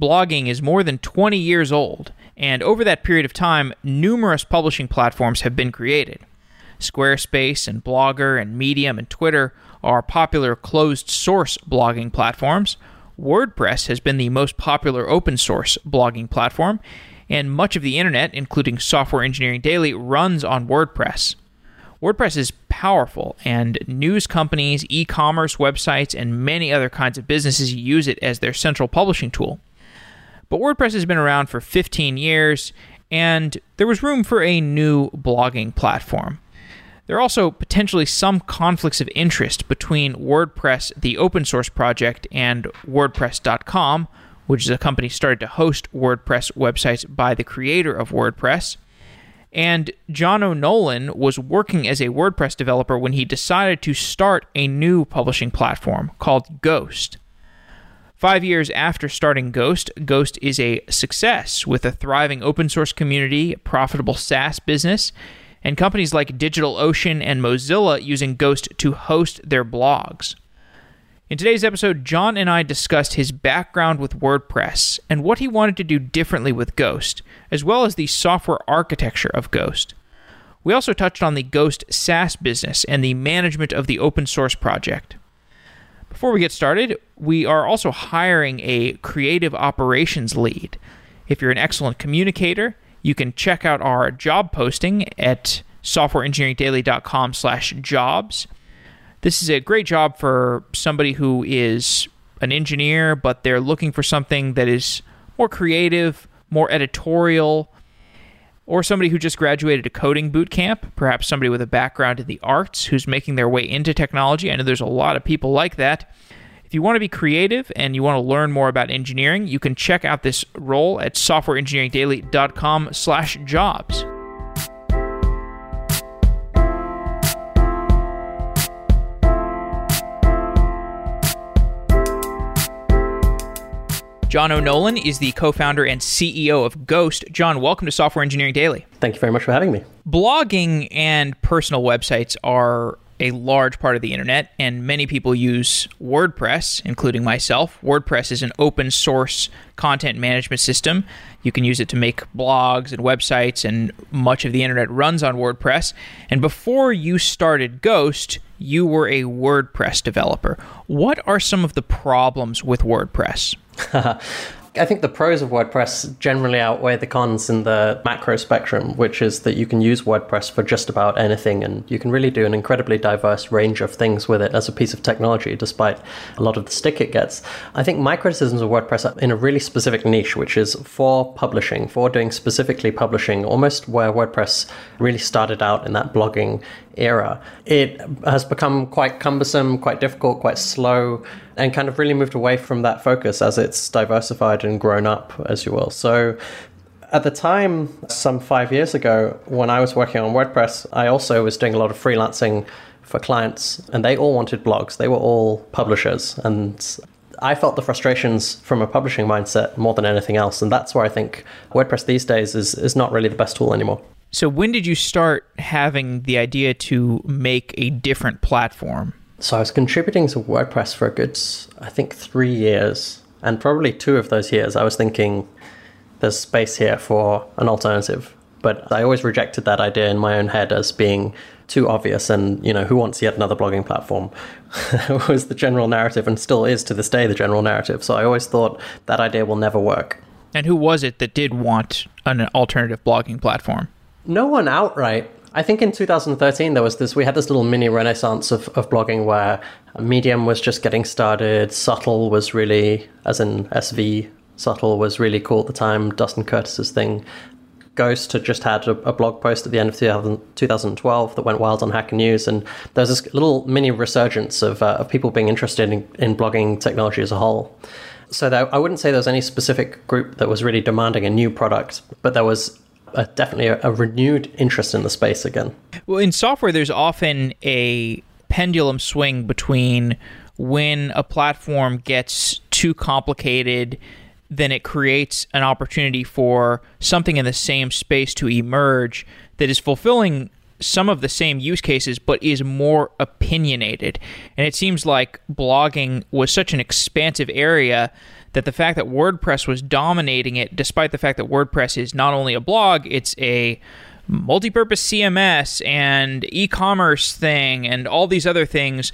blogging is more than 20 years old, and over that period of time, numerous publishing platforms have been created. Squarespace and Blogger and Medium and Twitter are popular closed-source blogging platforms. WordPress has been the most popular open-source blogging platform, and much of the internet, including Software Engineering Daily, runs on WordPress. WordPress is powerful, and news companies, e-commerce websites, and many other kinds of businesses use it as their central publishing tool. But WordPress has been around for 15 years, and there was room for a new blogging platform. There are also potentially some conflicts of interest between WordPress, the open source project, and WordPress.com, which is a company started to host WordPress websites by the creator of WordPress. And John O'Nolan was working as a WordPress developer when he decided to start a new publishing platform called Ghost. 5 years after starting Ghost, Ghost is a success with a thriving open source community, a profitable SaaS business, and companies like DigitalOcean and Mozilla using Ghost to host their blogs. In today's episode, John and I discussed his background with WordPress and what he wanted to do differently with Ghost, as well as the software architecture of Ghost. We also touched on the Ghost SaaS business and the management of the open source project. Before we get started, we are also hiring a creative operations lead. If you're an excellent communicator, you can check out our job posting at softwareengineeringdaily.com/jobs. This is a great job for somebody who is an engineer, but they're looking for something that is more creative, more editorial, or somebody who just graduated a coding boot camp, perhaps somebody with a background in the arts who's making their way into technology. I know there's a lot of people like that. If you want to be creative and you want to learn more about engineering, you can check out this role at softwareengineeringdaily.com/jobs. John O'Nolan is the co-founder and CEO of Ghost. John, welcome to Software Engineering Daily. Thank you very much for having me. Blogging and personal websites are a large part of the internet, and many people use WordPress, including myself. WordPress is an open source content management system. You can use it to make blogs and websites, and much of the internet runs on WordPress. And before you started Ghost, you were a WordPress developer. What are some of the problems with WordPress? I think the pros of WordPress generally outweigh the cons in the macro spectrum, which is that you can use WordPress for just about anything, and you can really do an incredibly diverse range of things with it as a piece of technology, despite a lot of the stick it gets. I think my criticisms of WordPress are in a really specific niche, which is for publishing, for doing specifically publishing, almost where WordPress really started out in that blogging era. It has become quite cumbersome, quite difficult, quite slow, and kind of really moved away from that focus as it's diversified and grown up, as you will. So at the time, some 5 years ago, when I was working on WordPress, I also was doing a lot of freelancing for clients, and they all wanted blogs. They were all publishers, and I felt the frustrations from a publishing mindset more than anything else, and that's why I think WordPress these days is not really the best tool anymore. So when did you start having the idea to make a different platform? So I was contributing to WordPress for a good, I think, 3 years. And probably 2 of those years, I was thinking there's space here for an alternative. But I always rejected that idea in my own head as being too obvious and, you know, who wants yet another blogging platform? Was the general narrative, and still is to this day the general narrative. So I always thought that idea will never work. And who was it that did want an alternative blogging platform? No one outright. I think in 2013, we had this little mini renaissance of blogging where Medium was just getting started. Subtle was really, as in SV, Subtle was really cool at the time, Dustin Curtis's thing. Ghost had just had a blog post at the end of 2012 that went wild on Hacker News. And there was this little mini resurgence of people being interested in blogging technology as a whole. So I wouldn't say there was any specific group that was really demanding a new product, but there was definitely a renewed interest in the space again. Well, in software, there's often a pendulum swing between when a platform gets too complicated, then it creates an opportunity for something in the same space to emerge that is fulfilling some of the same use cases, but is more opinionated. And it seems like blogging was such an expansive area that the fact that WordPress was dominating it, despite the fact that WordPress is not only a blog, it's a multi-purpose CMS and e-commerce thing and all these other things,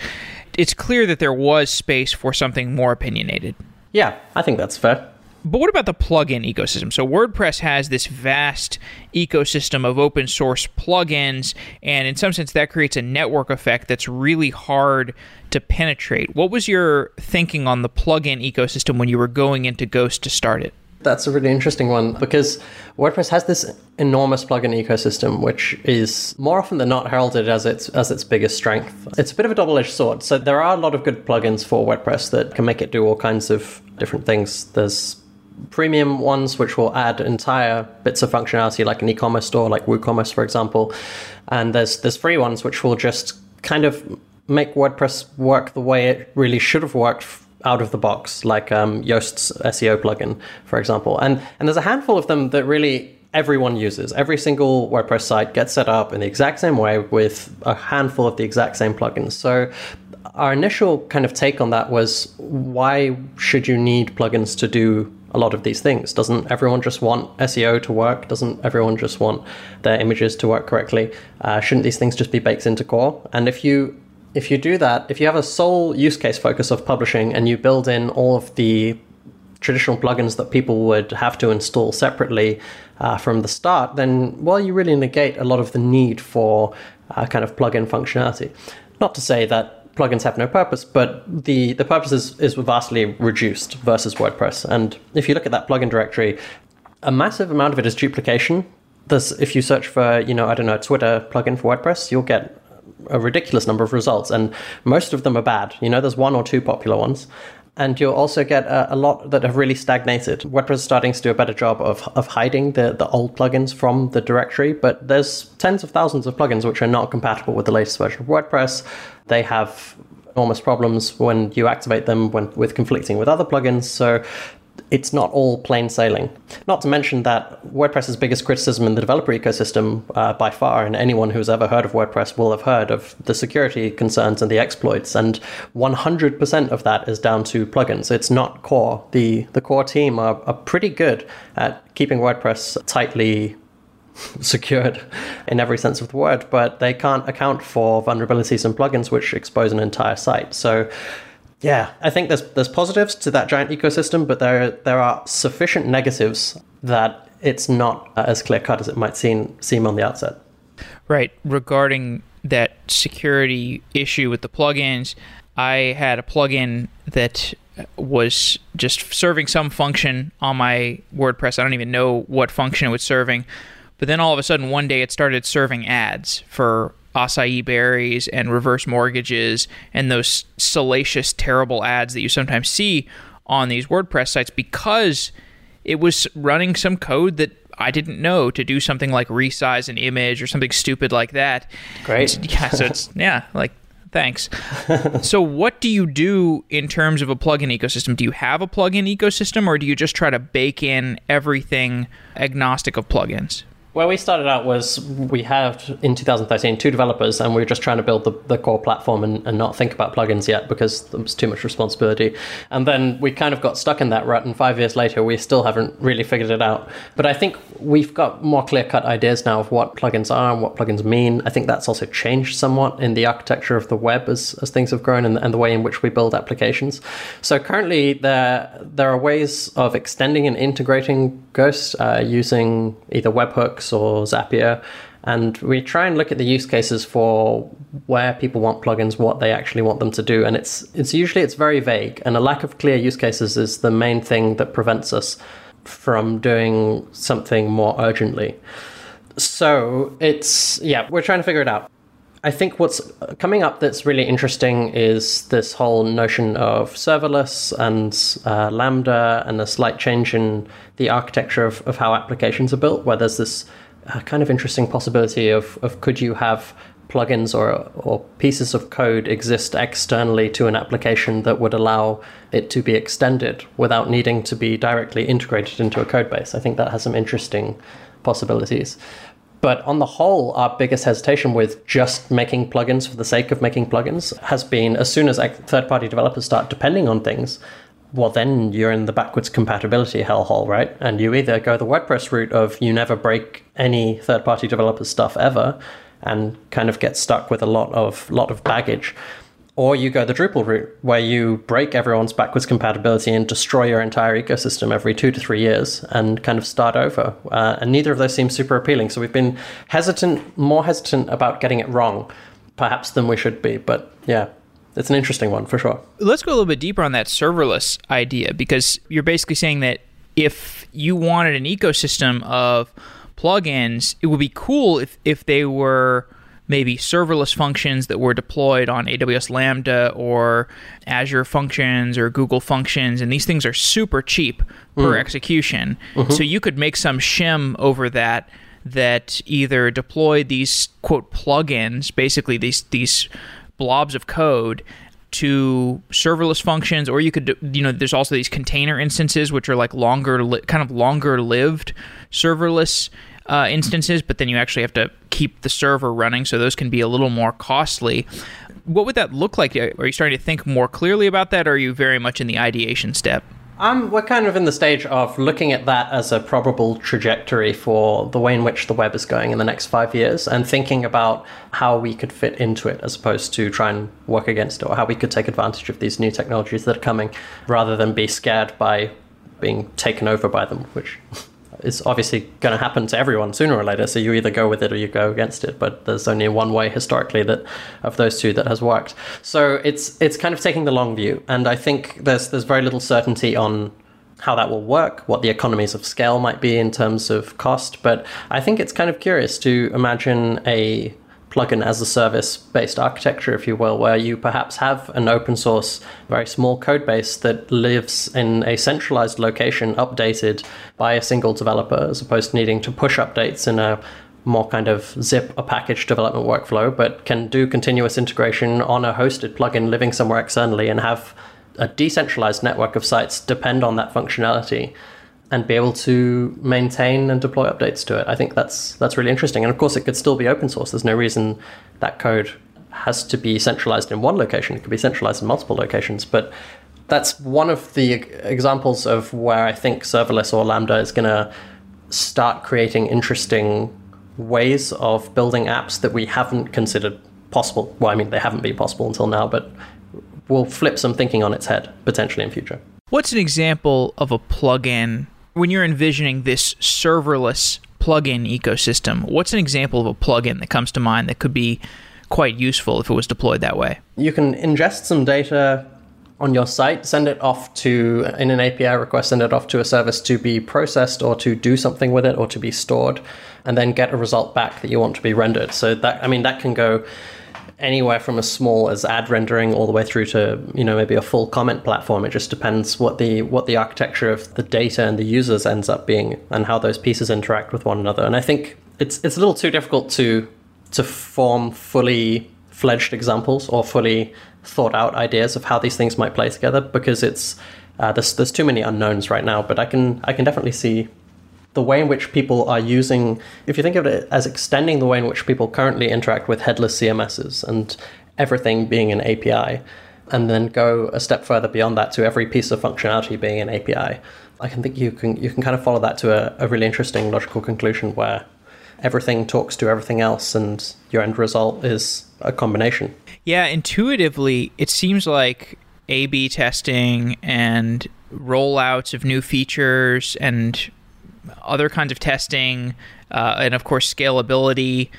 it's clear that there was space for something more opinionated. Yeah, I think that's fair. But what about the plugin ecosystem? So WordPress has this vast ecosystem of open source plugins, and in some sense that creates a network effect that's really hard to penetrate. What was your thinking on the plugin ecosystem when you were going into Ghost to start it? That's a really interesting one, because WordPress has this enormous plugin ecosystem, which is more often than not heralded as its biggest strength. It's a bit of a double-edged sword. So there are a lot of good plugins for WordPress that can make it do all kinds of different things. There's premium ones, which will add entire bits of functionality, like an e-commerce store, like WooCommerce, for example. And there's free ones, which will just kind of make WordPress work the way it really should have worked out of the box, like Yoast's SEO plugin, for example. And there's a handful of them that really everyone uses. Every single WordPress site gets set up in the exact same way with a handful of the exact same plugins. So our initial kind of take on that was, why should you need plugins to do a lot of these things? Doesn't everyone just want SEO to work? Doesn't everyone just want their images to work correctly? Shouldn't these things just be baked into core? And if you do that, if you have a sole use case focus of publishing and you build in all of the traditional plugins that people would have to install separately from the start, then, well, you really negate a lot of the need for kind of plugin functionality. Not to say that plugins have no purpose, but the purpose is vastly reduced versus WordPress. And if you look at that plugin directory, a massive amount of it is duplication. If you search for, Twitter plugin for WordPress, you'll get a ridiculous number of results, and most of them are bad. There's one or two popular ones. And you'll also get a lot that have really stagnated. WordPress is starting to do a better job of hiding the old plugins from the directory, but there's tens of thousands of plugins which are not compatible with the latest version of WordPress. They have enormous problems when you activate them with conflicting with other plugins, so it's not all plain sailing. Not to mention that WordPress's biggest criticism in the developer ecosystem by far, and anyone who's ever heard of WordPress will have heard of the security concerns and the exploits, and 100% of that is down to plugins. It's not core. The core team are pretty good at keeping WordPress tightly secured in every sense of the word, but they can't account for vulnerabilities in plugins which expose an entire site. So yeah, I think there's positives to that giant ecosystem, but there are sufficient negatives that it's not as clear-cut as it might seem on the outset. Right. Regarding that security issue with the plugins, I had a plugin that was just serving some function on my WordPress. I don't even know what function it was serving. But then all of a sudden, one day, it started serving ads for acai berries and reverse mortgages and those salacious, terrible ads that you sometimes see on these WordPress sites, because it was running some code that I didn't know to do something like resize an image or something stupid like that. Great. Thanks. So what do you do in terms of a plugin ecosystem? Do you have a plugin ecosystem, or do you just try to bake in everything agnostic of plugins? Where we started out was, we had, in 2013, two developers, and we were just trying to build the core platform and not think about plugins yet, because there was too much responsibility. And then we kind of got stuck in that rut, and 5 years later, we still haven't really figured it out. But I think we've got more clear-cut ideas now of what plugins are and what plugins mean. I think that's also changed somewhat in the architecture of the web as things have grown, and the way in which we build applications. So currently, there are ways of extending and integrating Ghost using either webhooks or Zapier, and we try and look at the use cases for where people want plugins, what they actually want them to do, and it's usually very vague, and a lack of clear use cases is the main thing that prevents us from doing something more urgently. So we're trying to figure it out. I think what's coming up that's really interesting is this whole notion of serverless and Lambda, and a slight change in the architecture of how applications are built, where there's this kind of interesting possibility of could you have plugins or pieces of code exist externally to an application that would allow it to be extended without needing to be directly integrated into a code base. I think that has some interesting possibilities. But on the whole, our biggest hesitation with just making plugins for the sake of making plugins has been, as soon as third-party developers start depending on things, well, then you're in the backwards compatibility hellhole, right? And you either go the WordPress route of you never break any third-party developer's stuff ever and kind of get stuck with a lot of baggage, or you go the Drupal route where you break everyone's backwards compatibility and destroy your entire ecosystem every 2 to 3 years and kind of start over. And neither of those seems super appealing. So we've been more hesitant about getting it wrong, perhaps, than we should be. But yeah, it's an interesting one for sure. Let's go a little bit deeper on that serverless idea, because you're basically saying that if you wanted an ecosystem of plugins, it would be cool if they were maybe serverless functions that were deployed on AWS Lambda or Azure Functions or Google Functions, and these things are super cheap per execution. Mm-hmm. So you could make some shim over that either deployed these, quote, plugins, basically these blobs of code, to serverless functions, or you could, there's also these container instances, which are like longer-lived serverless instances, but then you actually have to keep the server running, so those can be a little more costly. What would that look like? Are you starting to think more clearly about that, or are you very much in the ideation step? We're kind of in the stage of looking at that as a probable trajectory for the way in which the web is going in the next 5 years, and thinking about how we could fit into it as opposed to try and work against it, or how we could take advantage of these new technologies that are coming rather than be scared by being taken over by them, which it's obviously going to happen to everyone sooner or later, so you either go with it or you go against it, but there's only one way historically that of those two that has worked. So it's kind of taking the long view, and I think there's very little certainty on how that will work, what the economies of scale might be in terms of cost, but I think it's kind of curious to imagine a plugin as a service based architecture, if you will, where you perhaps have an open source, very small code base that lives in a centralized location updated by a single developer, as opposed to needing to push updates in a more kind of zip a package development workflow, but can do continuous integration on a hosted plugin living somewhere externally and have a decentralized network of sites depend on that functionality and be able to maintain and deploy updates to it. I think that's really interesting. And of course, it could still be open source. There's no reason that code has to be centralized in one location. It could be centralized in multiple locations. But that's one of the examples of where I think serverless or Lambda is going to start creating interesting ways of building apps that we haven't considered possible. Well, I mean, they haven't been possible until now, but we'll flip some thinking on its head potentially in future. What's an example of a plugin? When you're envisioning this serverless plugin ecosystem, what's an example of a plugin that comes to mind that could be quite useful if it was deployed that way? You can ingest some data on your site, send it off to, in an API request, send it off to a service to be processed or to do something with it or to be stored, and then get a result back that you want to be rendered. So that can go anywhere from as small as ad rendering all the way through to maybe a full comment platform. It just depends what the architecture of the data and the users ends up being and how those pieces interact with one another. And I think it's a little too difficult to form fully fledged examples or fully thought out ideas of how these things might play together, because it's there's too many unknowns right now. But I can definitely see the way in which people are using, if you think of it as extending the way in which people currently interact with headless CMSs and everything being an API, and then go a step further beyond that to every piece of functionality being an API, I can think you can kind of follow that to a really interesting logical conclusion where everything talks to everything else and your end result is a combination. Yeah, intuitively, it seems like A/B testing and rollouts of new features and other kinds of testing, and of course scalability,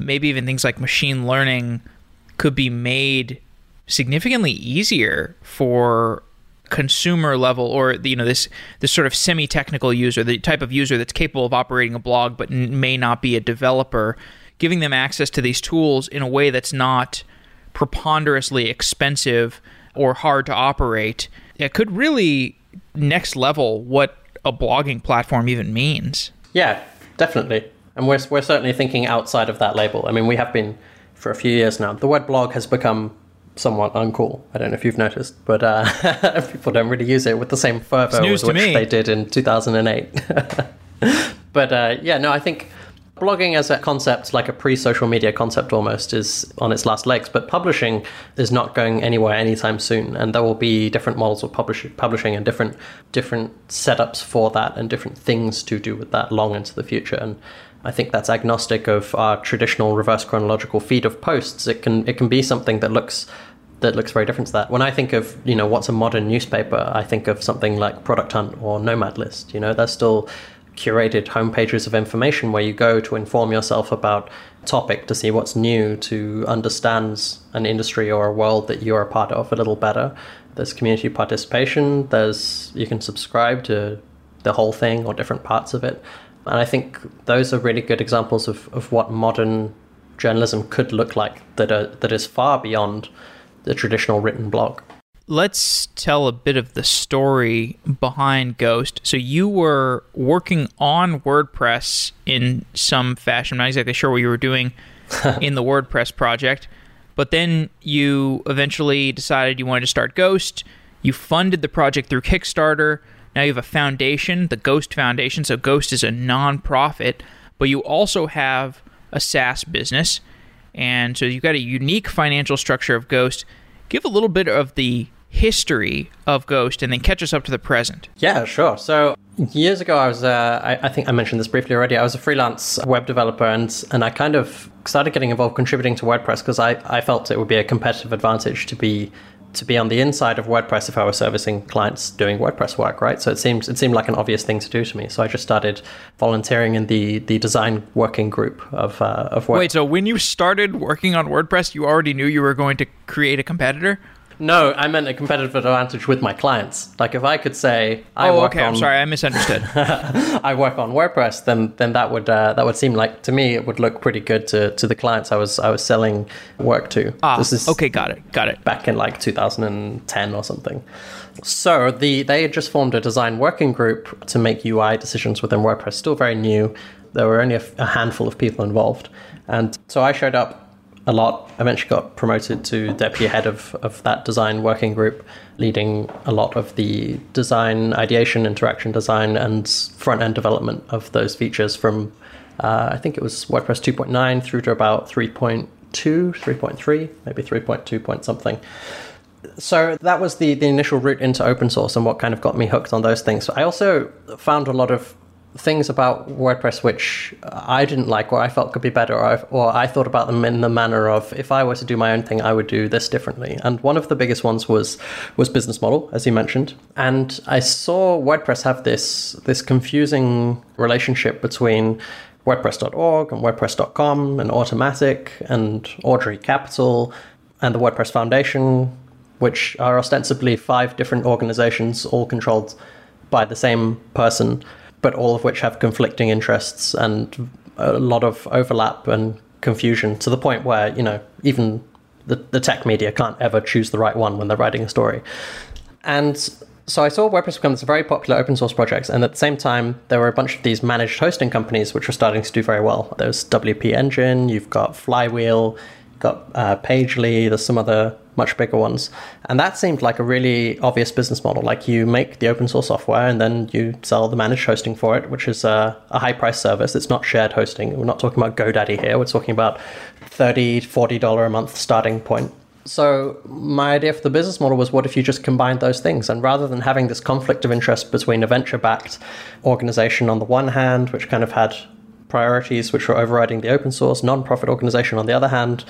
maybe even things like machine learning, could be made significantly easier for consumer level, or this sort of semi-technical user, the type of user that's capable of operating a blog but may not be a developer, giving them access to these tools in a way that's not preponderously expensive or hard to operate. It could really next level what a blogging platform even means. Yeah, definitely. And we're certainly thinking outside of that label. I mean, we have been for a few years now. The word blog has become somewhat uncool. I don't know if you've noticed, but people don't really use it with the same fervor as which they did in 2008. But I think Blogging as a concept, like a pre-social media concept almost, is on its last legs, but publishing is not going anywhere anytime soon. And there will be different models of publishing and different setups for that and different things to do with that long into the future. And I think that's agnostic of our traditional reverse chronological feed of posts. It can be something that looks very different to that. When I think of, you know, what's a modern newspaper, I think of something like Product Hunt or Nomad List. You know, they're still curated homepages of information where you go to inform yourself about topic, to see what's new, to understand an industry or a world that you're a part of a little better. There's community participation. You can subscribe to the whole thing or different parts of it. And I think those are really good examples of what modern journalism could look like that is far beyond the traditional written blog. Let's tell a bit of the story behind Ghost. So you were working on WordPress in some fashion. I'm not exactly sure what you were doing in the WordPress project, but then you eventually decided you wanted to start Ghost. You funded the project through Kickstarter. Now you have a foundation, the Ghost Foundation. So Ghost is a nonprofit, but you also have a SaaS business. And so you've got a unique financial structure of Ghost. Give a little bit of the history of Ghost and then catch us up to the present. Yeah, sure. So years ago, I was, I think I mentioned this briefly already, I was a freelance web developer and I kind of started getting involved contributing to WordPress because I felt it would be a competitive advantage to be on the inside of WordPress if I were servicing clients doing WordPress work, right? So it seemed like an obvious thing to do to me. So I just started volunteering in the design working group of WordPress. Wait, so when you started working on WordPress, you already knew you were going to create a competitor? No, I meant a competitive advantage with my clients. Like if I could say, I'm sorry, I misunderstood. I work on WordPress, then that would seem like, to me, it would look pretty good to the clients I was selling work to. Okay, got it. Back in like 2010 or something. So they had just formed a design working group to make UI decisions within WordPress. Still very new. There were only a handful of people involved, and so I showed up a lot. I eventually got promoted to deputy head of that design working group, leading a lot of the design, ideation, interaction design, and front-end development of those features from, I think it was WordPress 2.9 through to about 3.2, 3.3, maybe 3.2 point something. So that was the initial route into open source and what kind of got me hooked on those things. I also found a lot of things about WordPress which I didn't like or I felt could be better or I thought about them in the manner of, if I were to do my own thing, I would do this differently. And one of the biggest ones was business model, as you mentioned. And I saw WordPress have this confusing relationship between WordPress.org and WordPress.com and Automattic and Audrey Capital and the WordPress Foundation, which are ostensibly 5 different organizations all controlled by the same person, but all of which have conflicting interests and a lot of overlap and confusion to the point where, you know, even the tech media can't ever choose the right one when they're writing a story. And so I saw WordPress become this very popular open source project. And at the same time, there were a bunch of these managed hosting companies which were starting to do very well. There's WP Engine, you've got Flywheel, you've got Pagely, there's some other much bigger ones. And that seemed like a really obvious business model. Like you make the open source software and then you sell the managed hosting for it, which is a high price service. It's not shared hosting. We're not talking about GoDaddy here. We're talking about $30, $40 a month starting point. So my idea for the business model was, what if you just combined those things? And rather than having this conflict of interest between a venture-backed organization on the one hand, which kind of had priorities which were overriding the open source, nonprofit organization on the other hand,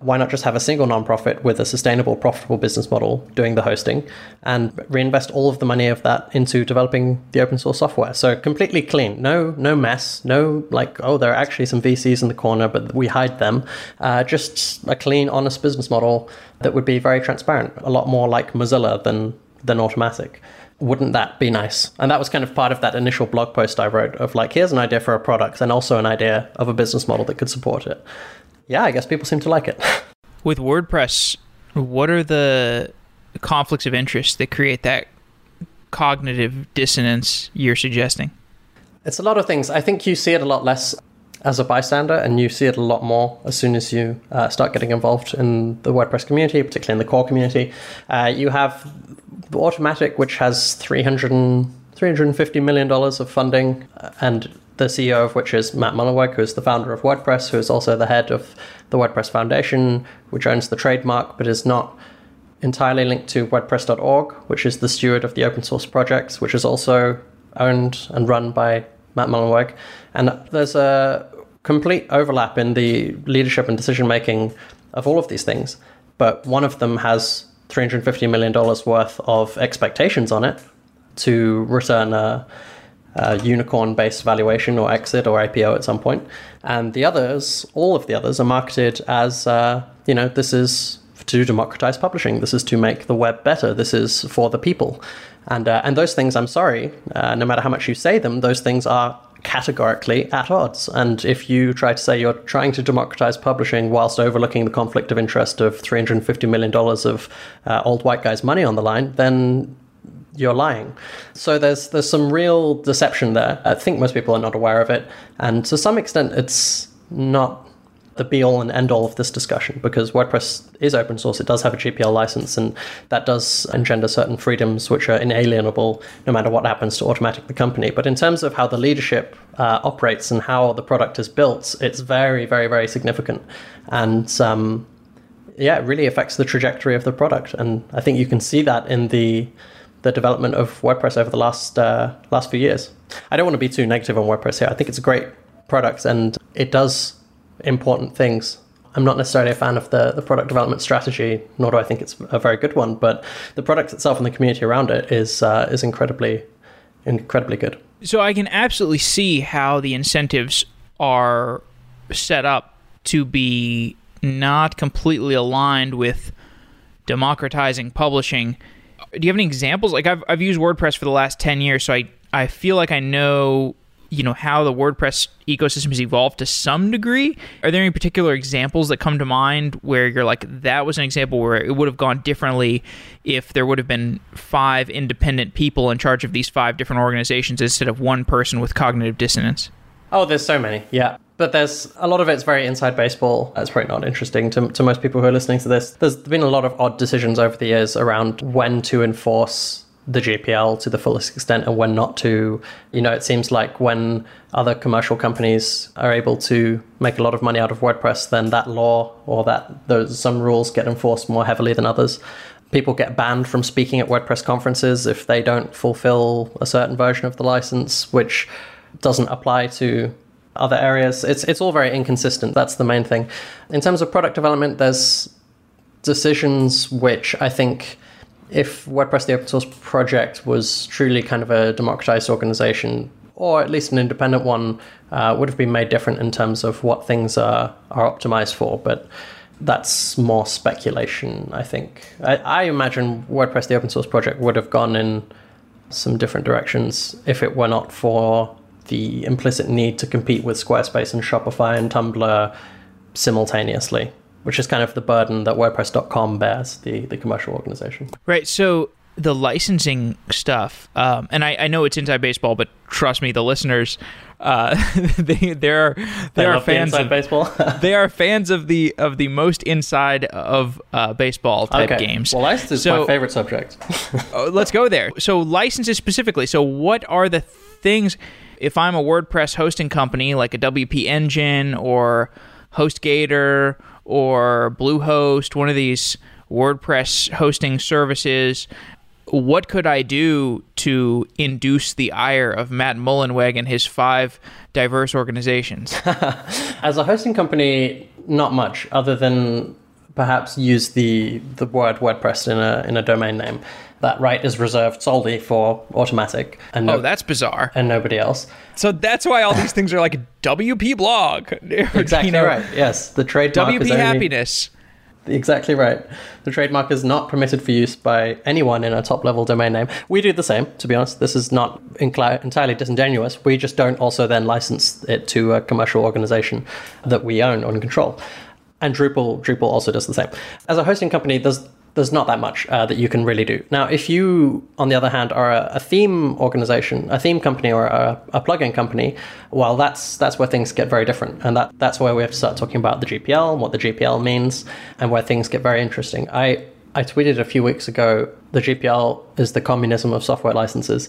why not just have a single nonprofit with a sustainable, profitable business model doing the hosting and reinvest all of the money of that into developing the open source software? So completely clean, no mess, no like, oh, there are actually some VCs in the corner, but we hide them. Just a clean, honest business model that would be very transparent, a lot more like Mozilla than Automattic. Wouldn't that be nice? And that was kind of part of that initial blog post I wrote of like, here's an idea for a product and also an idea of a business model that could support it. Yeah, I guess people seem to like it. With WordPress, what are the conflicts of interest that create that cognitive dissonance you're suggesting? It's a lot of things. I think you see it a lot less as a bystander, and you see it a lot more as soon as you start getting involved in the WordPress community, particularly in the core community. You have Automattic, which has $350 million of funding, and the CEO of which is Matt Mullenweg, who is the founder of WordPress, who is also the head of the WordPress Foundation, which owns the trademark but is not entirely linked to WordPress.org, which is the steward of the open source projects, which is also owned and run by Matt Mullenweg. And there's a complete overlap in the leadership and decision-making of all of these things. But one of them has $350 million worth of expectations on it to return a unicorn-based valuation or exit or IPO at some point. And the others, all of the others, are marketed as, this is to democratize publishing. This is to make the web better. This is for the people. And those things, I'm sorry, no matter how much you say them, those things are categorically at odds. And if you try to say you're trying to democratize publishing whilst overlooking the conflict of interest of $350 million of old white guys' money on the line, then you're lying. So there's some real deception there. I think most people are not aware of it. And to some extent, it's not the be-all and end-all of this discussion, because WordPress is open source. It does have a GPL license, and that does engender certain freedoms which are inalienable no matter what happens to Automattic, the company. But in terms of how the leadership operates and how the product is built, it's very, very, very significant. And it really affects the trajectory of the product. And I think you can see that in the development of WordPress over the last few years. I don't want to be too negative on WordPress here. I think it's a great product, and it does important things. I'm not necessarily a fan of the product development strategy, nor do I think it's a very good one, but the product itself and the community around it is incredibly good. So I can absolutely see how the incentives are set up to be not completely aligned with democratizing publishing. Do you have any examples? Like I've used WordPress for the last 10 years, so I feel like I know how the WordPress ecosystem has evolved to some degree. Are there any particular examples that come to mind where you're like, that was an example where it would have gone differently if there would have been 5 independent people in charge of these 5 different organizations instead of one person with cognitive dissonance? Oh, there's so many, yeah. But there's a lot of it's very inside baseball. That's probably not interesting to most people who are listening to this. There's been a lot of odd decisions over the years around when to enforce the GPL to the fullest extent and when not to. It seems like when other commercial companies are able to make a lot of money out of WordPress, then that law or some rules get enforced more heavily than others. People get banned from speaking at WordPress conferences if they don't fulfill a certain version of the license, which doesn't apply to other areas. It's all very inconsistent. That's the main thing. In terms of product development, there's decisions which I think, if WordPress, the open source project, was truly kind of a democratized organization, or at least an independent one, would have been made different in terms of what things are optimized for. But that's more speculation, I think. I imagine WordPress, the open source project, would have gone in some different directions if it were not for the implicit need to compete with Squarespace and Shopify and Tumblr simultaneously, which is kind of the burden that WordPress.com bears, the commercial organization. Right, so the licensing stuff, and I know it's inside baseball, but trust me, the listeners, they are fans of baseball. They are fans of the most inside of baseball type games. Well, license is my favorite subject. Let's go there. So licenses specifically. So what are the things, if I'm a WordPress hosting company like a WP Engine or HostGator or Bluehost, one of these WordPress hosting services, what could I do to induce the ire of Matt Mullenweg and his 5 diverse organizations? As a hosting company, not much, other than perhaps use the word WordPress in a domain name. That right is reserved solely for Automattic. And that's bizarre. And nobody else. So that's why all these things are like WP blog. Exactly right. Yes. The trademark WP is only happiness. Exactly right. The trademark is not permitted for use by anyone in a top-level domain name. We do the same, to be honest. This is not entirely disingenuous. We just don't also then license it to a commercial organization that we own and control. And Drupal also does the same. As a hosting company, there's not that much that you can really do. Now, if you, on the other hand, are a theme organization, a theme company, or a plugin company, well, that's where things get very different. And that's where we have to start talking about the GPL and what the GPL means and where things get very interesting. I tweeted a few weeks ago, the GPL is the communism of software licenses.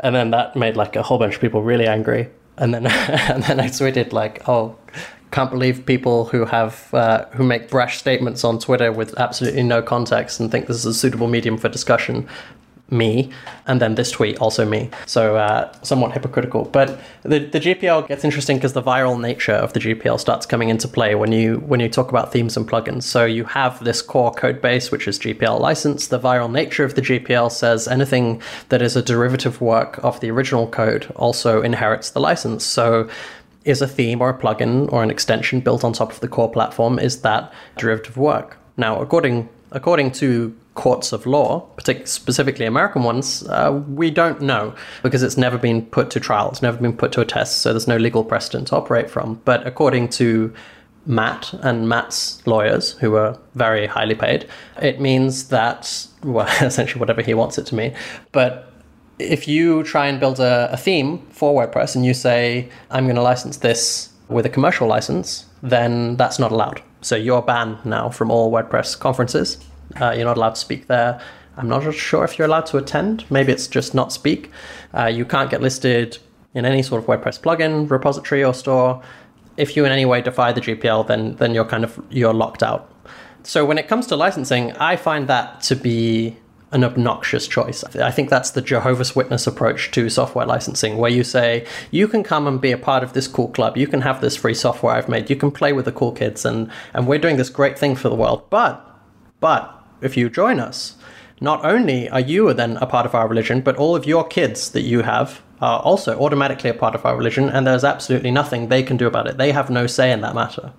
And then that made like a whole bunch of people really angry. And then I tweeted like, oh, can't believe people who have who make brash statements on Twitter with absolutely no context and think this is a suitable medium for discussion. Me. And then this tweet, also me. So somewhat hypocritical. But the GPL gets interesting because the viral nature of the GPL starts coming into play when you talk about themes and plugins. So you have this core code base, which is GPL license. The viral nature of the GPL says anything that is a derivative work of the original code also inherits the license. So is a theme or a plugin or an extension built on top of the core platform, is that derivative work? Now, according to courts of law, specifically American ones, we don't know because it's never been put to trial. It's never been put to a test, so there's no legal precedent to operate from. But according to Matt and Matt's lawyers, who are very highly paid, it means that, well, essentially whatever he wants it to mean. But if you try and build a theme for WordPress and you say, I'm going to license this with a commercial license, then that's not allowed. So you're banned now from all WordPress conferences. You're not allowed to speak there. I'm not sure if you're allowed to attend. Maybe it's just not speak. You can't get listed in any sort of WordPress plugin, repository, or store. If you in any way defy the GPL, then you're locked out. So when it comes to licensing, I find that to be an obnoxious choice. I think that's the Jehovah's Witness approach to software licensing, where you say, you can come and be a part of this cool club. You can have this free software I've made. You can play with the cool kids, and we're doing this great thing for the world. But if you join us, not only are you then a part of our religion, but all of your kids that you have are also automatically a part of our religion, and there's absolutely nothing they can do about it. They have no say in that matter.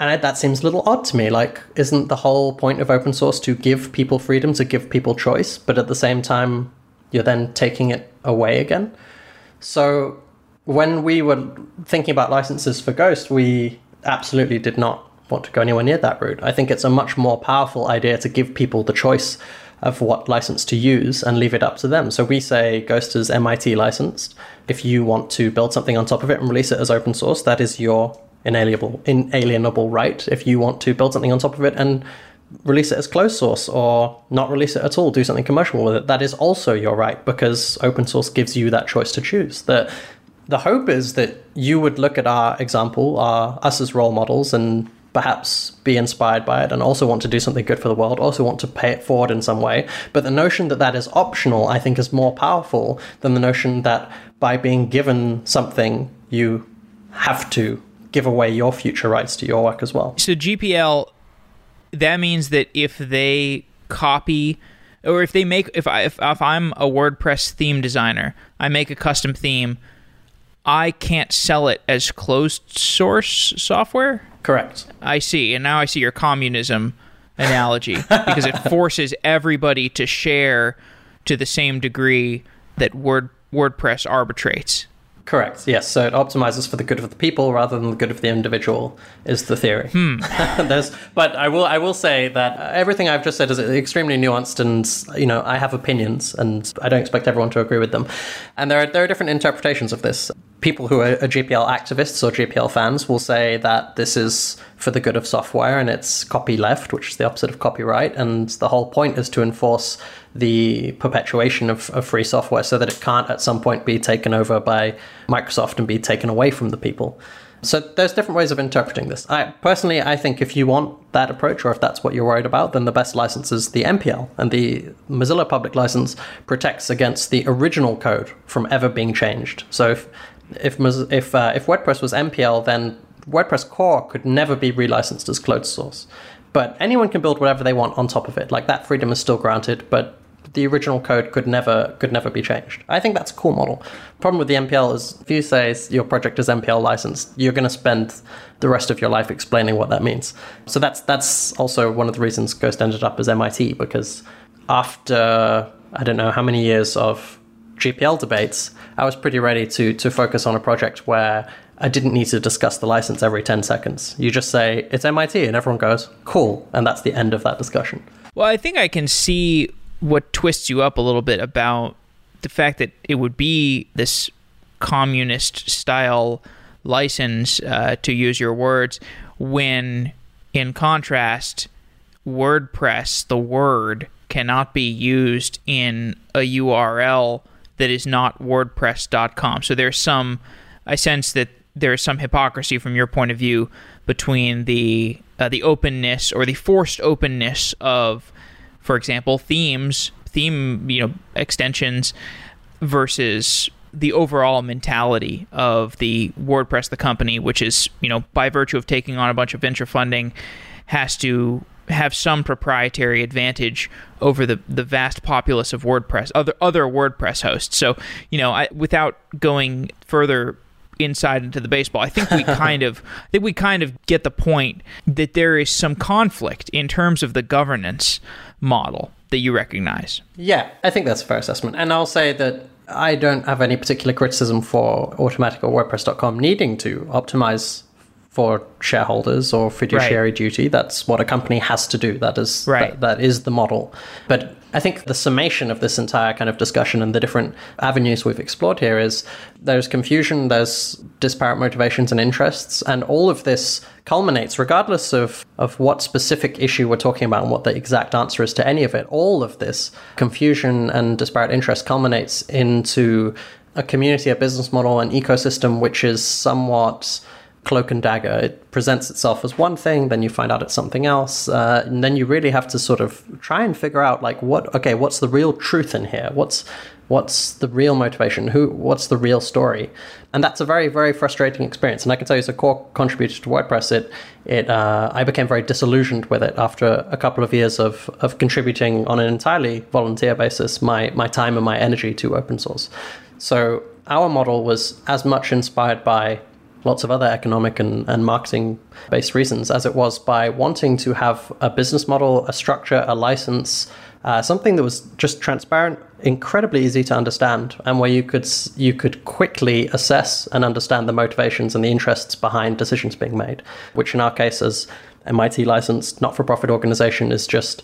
And that seems a little odd to me. Like, isn't the whole point of open source to give people freedom, to give people choice, but at the same time, you're then taking it away again? So when we were thinking about licenses for Ghost, we absolutely did not want to go anywhere near that route. I think it's a much more powerful idea to give people the choice of what license to use and leave it up to them. So we say Ghost is MIT licensed. If you want to build something on top of it and release it as open source, that is your inalienable right. If you want to build something on top of it and release it as closed source or not release it at all, do something commercial with it, that is also your right, because open source gives you that choice to choose. The hope is that you would look at our example, us as role models, and perhaps be inspired by it and also want to do something good for the world, also want to pay it forward in some way. But the notion that that is optional, I think, is more powerful than the notion that by being given something, you have to give away your future rights to your work as well. So GPL, that means that if they copy, or if they make, if I'm a WordPress theme designer, I make a custom theme, I can't sell it as closed source software? Correct. I see. And now I see your communism analogy, because it forces everybody to share to the same degree that WordPress arbitrates. Correct. Yes. So it optimizes for the good of the people rather than the good of the individual is the theory. But I will say that everything I've just said is extremely nuanced, and I have opinions, and I don't expect everyone to agree with them. And there are different interpretations of this. People who are GPL activists or GPL fans will say that this is for the good of software and it's copyleft, which is the opposite of copyright. And the whole point is to enforce the perpetuation of free software so that it can't at some point be taken over by Microsoft and be taken away from the people. So there's different ways of interpreting this. I think if you want that approach, or if that's what you're worried about, then the best license is the MPL. And the Mozilla public license protects against the original code from ever being changed. So if WordPress was MPL, then WordPress core could never be relicensed as closed source. But anyone can build whatever they want on top of it. Like, that freedom is still granted, but the original code could never be changed. I think that's a cool model. Problem with the MPL is if you say your project is MPL licensed, you're going to spend the rest of your life explaining what that means. So that's also one of the reasons Ghost ended up as MIT, because after I don't know how many years of GPL debates, I was pretty ready to focus on a project where I didn't need to discuss the license every 10 seconds. You just say, it's MIT, and everyone goes, cool. And that's the end of that discussion. Well, I think I can see what twists you up a little bit about the fact that it would be this communist-style license, to use your words, when, in contrast, WordPress, the word, cannot be used in a URL that is not WordPress.com. So there's some I sense that there is some hypocrisy from your point of view between the openness or the forced openness of, for example, theme extensions versus the overall mentality of the WordPress, the company, which is, by virtue of taking on a bunch of venture funding, has to have some proprietary advantage over the vast populace of WordPress, other WordPress hosts. So, without going further inside into the baseball, I think we kind of get the point that there is some conflict in terms of the governance model that you recognize. Yeah, I think that's a fair assessment. And I'll say that I don't have any particular criticism for Automattic or WordPress.com needing to optimize for shareholders or fiduciary duty. That's what a company has to do. That is that is the model. But I think the summation of this entire kind of discussion and the different avenues we've explored here is there's confusion, there's disparate motivations and interests, and all of this culminates, regardless of what specific issue we're talking about and what the exact answer is to any of it, all of this confusion and disparate interest culminates into a community, a business model, an ecosystem which is somewhat cloak and dagger. It presents itself as one thing, then you find out it's something else, and then you really have to sort of try and figure out what's the real truth in here, what's the real motivation, what's the real story. And that's a very, very frustrating experience. And I can tell you, as a core contributor to WordPress, I became very disillusioned with it after a couple of years of contributing on an entirely volunteer basis my time and my energy to open source. So our model was as much inspired by lots of other economic and marketing-based reasons as it was by wanting to have a business model, a structure, a license, something that was just transparent, incredibly easy to understand, and where you could quickly assess and understand the motivations and the interests behind decisions being made, which in our case, as MIT licensed not-for-profit organization, is just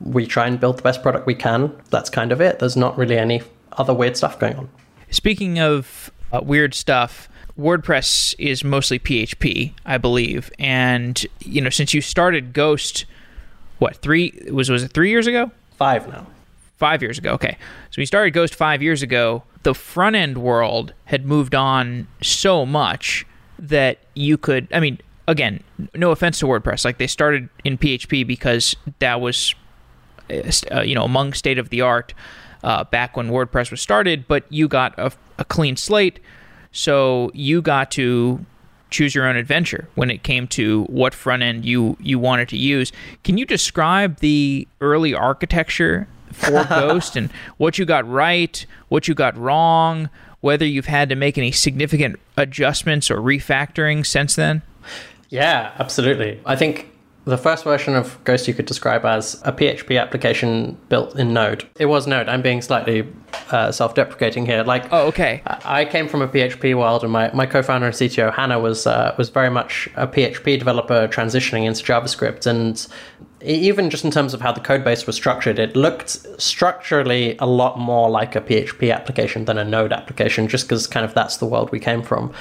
we try and build the best product we can. That's kind of it. There's not really any other weird stuff going on. Speaking of weird stuff, WordPress is mostly PHP, I believe, and since you started Ghost, was it 3 years ago? 5 now. 5 years ago, okay. So we started Ghost 5 years ago. The front end world had moved on so much that you could, again, no offense to WordPress, they started in PHP because that was, among state of the art back when WordPress was started. But you got a clean slate. So you got to choose your own adventure when it came to what front end you wanted to use. Can you describe the early architecture for Ghost and what you got right, what you got wrong, whether you've had to make any significant adjustments or refactoring since then? Yeah, absolutely. I think the first version of Ghost you could describe as a PHP application built in Node. It was Node. I'm being slightly self-deprecating here. Oh, okay. I came from a PHP world, and my co-founder and CTO, Hannah, was very much a PHP developer transitioning into JavaScript. And even just in terms of how the code base was structured, it looked structurally a lot more like a PHP application than a Node application, just because kind of that's the world we came from.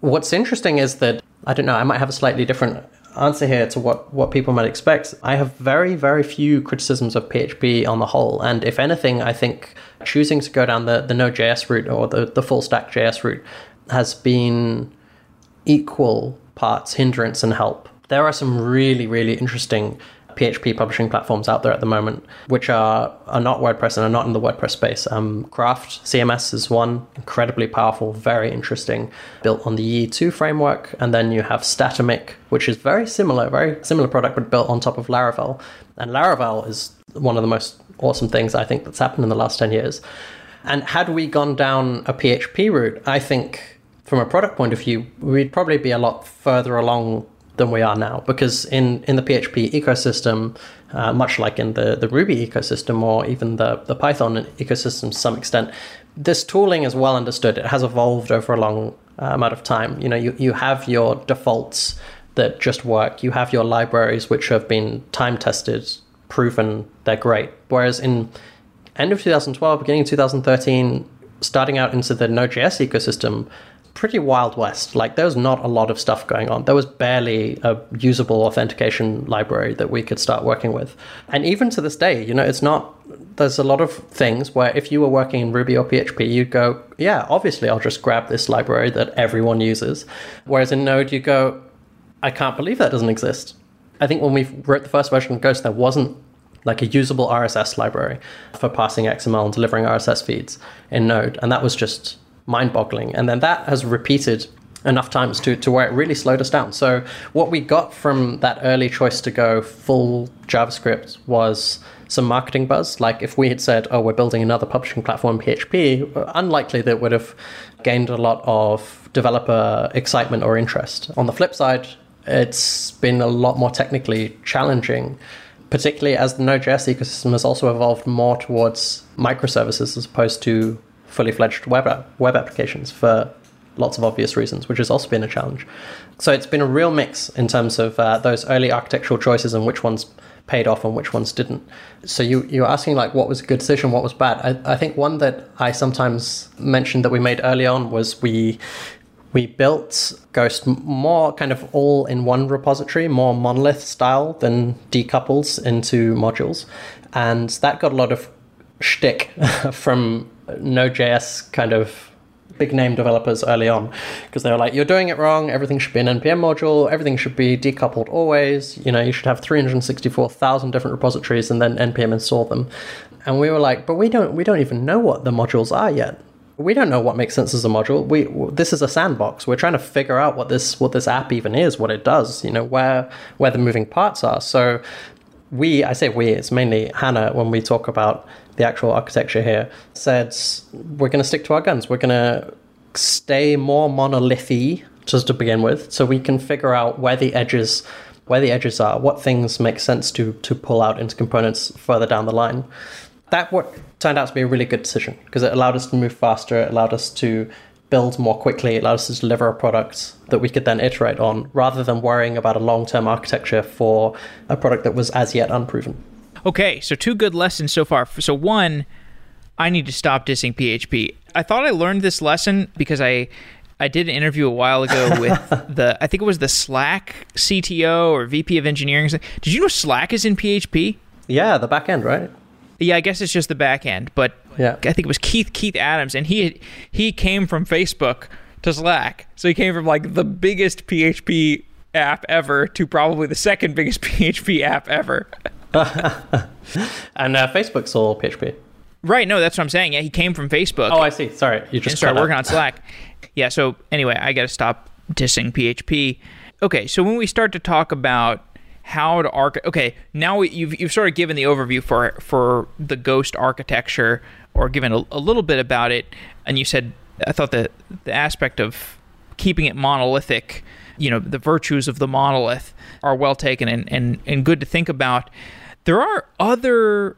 What's interesting is that, I don't know, I might have a slightly different answer here to what people might expect. I have very, very few criticisms of PHP on the whole. And if anything, I think choosing to go down the Node.js route or the full stack JS route has been equal parts hindrance and help. There are some really, really interesting PHP publishing platforms out there at the moment, which are not WordPress and are not in the WordPress space. Craft CMS is one, incredibly powerful, very interesting, built on the EE2 framework. And then you have Statamic, which is very similar product, but built on top of Laravel. And Laravel is one of the most awesome things I think that's happened in the last 10 years. And had we gone down a PHP route, I think from a product point of view, we'd probably be a lot further along than we are now, because in the PHP ecosystem, much like in the Ruby ecosystem or even the Python ecosystem to some extent, this tooling is well understood. It has evolved over a long amount of time. You have your defaults that just work. You have your libraries which have been time tested, proven they're great. Whereas in end of 2012, beginning of 2013, starting out into the Node.js ecosystem, pretty Wild West. Like, there's not a lot of stuff going on. There was barely a usable authentication library that we could start working with. And even to this day, you know, it's not, there's a lot of things where if you were working in Ruby or PHP, you'd go, yeah, obviously I'll just grab this library that everyone uses. Whereas in Node, you go, I can't believe that doesn't exist. I think when we wrote the first version of Ghost, there wasn't like a usable RSS library for parsing XML and delivering RSS feeds in Node. And that was just mind-boggling. And then that has repeated enough times to where it really slowed us down. So what we got from that early choice to go full JavaScript was some marketing buzz. Like if we had said, oh, we're building another publishing platform in PHP, unlikely that would have gained a lot of developer excitement or interest. On the flip side, it's been a lot more technically challenging, particularly as the Node.js ecosystem has also evolved more towards microservices as opposed to fully fledged web applications for lots of obvious reasons, which has also been a challenge. So it's been a real mix in terms of those early architectural choices and which ones paid off and which ones didn't. So you're asking like what was a good decision, what was bad. I think one that I sometimes mentioned that we made early on was we built Ghost more kind of all in one repository, more monolith style than decouples into modules. And that got a lot of shtick from Node.js kind of big name developers early on, because they were like, you're doing it wrong. Everything should be an NPM module. Everything should be decoupled always. You know, you should have 364,000 different repositories and then NPM install them. And we were like, but we don't even know what the modules are yet. We don't know what makes sense as a module. This is a sandbox. We're trying to figure out what this app even is, what it does, you know, where the moving parts are. So I say we, it's mainly Hannah when we talk about the actual architecture here, said we're going to stick to our guns. We're going to stay more monolithy just to begin with, so we can figure out where the edges are, what things make sense to pull out into components further down the line. That turned out to be a really good decision because it allowed us to move faster, it allowed us to build more quickly, it allowed us to deliver a product that we could then iterate on rather than worrying about a long-term architecture for a product that was as yet unproven. Okay, so two good lessons so far. So one, I need to stop dissing PHP. I thought I learned this lesson because I did an interview a while ago with I think it was the Slack CTO or VP of engineering. Did you know Slack is in PHP? Yeah, the back end, right? Yeah, I guess it's just the back end, but yeah. I think it was Keith Adams, and he came from Facebook to Slack. So he came from like the biggest PHP app ever to probably the second biggest PHP app ever. And Facebook saw PHP. Right, no, that's what I'm saying. Yeah, he came from Facebook. Oh, I see. Sorry. You just started working on Slack. Yeah, so anyway, I got to stop dissing PHP. Okay, so when we start to talk about how to okay, now you've sort of given the overview for the Ghost architecture, or given a little bit about it, and you said, I thought that the aspect of keeping it monolithic, you know, the virtues of the monolith are well taken and good to think about. There are other